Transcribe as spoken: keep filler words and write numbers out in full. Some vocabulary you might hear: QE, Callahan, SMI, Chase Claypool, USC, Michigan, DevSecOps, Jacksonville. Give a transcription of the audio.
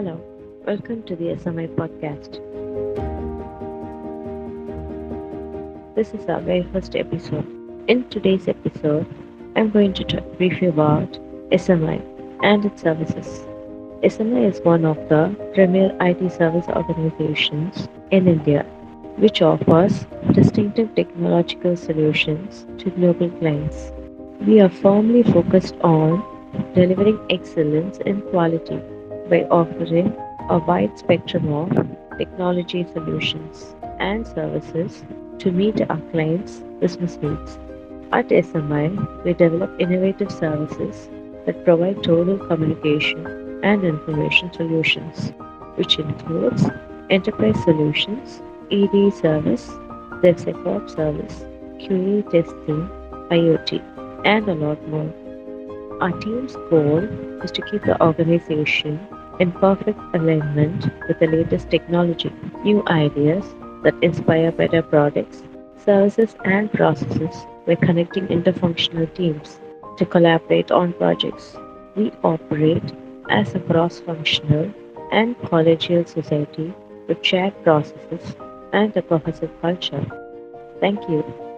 Hello, welcome to the S M I podcast. This is our very first episode. In today's episode, I'm going to talk, brief you about S M I and its services. S M I is one of the premier I T service organizations in India, which offers distinctive technological solutions to global clients. We are firmly focused on delivering excellence in quality by offering a wide spectrum of technology solutions and services to meet our clients' business needs. At S M I, we develop innovative services that provide total communication and information solutions, which includes enterprise solutions, E D service, DevSecOps service, Q E testing, I O T, and a lot more. Our team's goal is to keep the organization in perfect alignment with the latest technology, new ideas that inspire better products, services, and processes by connecting interfunctional teams to collaborate on projects. We operate as a cross-functional and collegial society with shared processes and a cohesive culture. Thank you.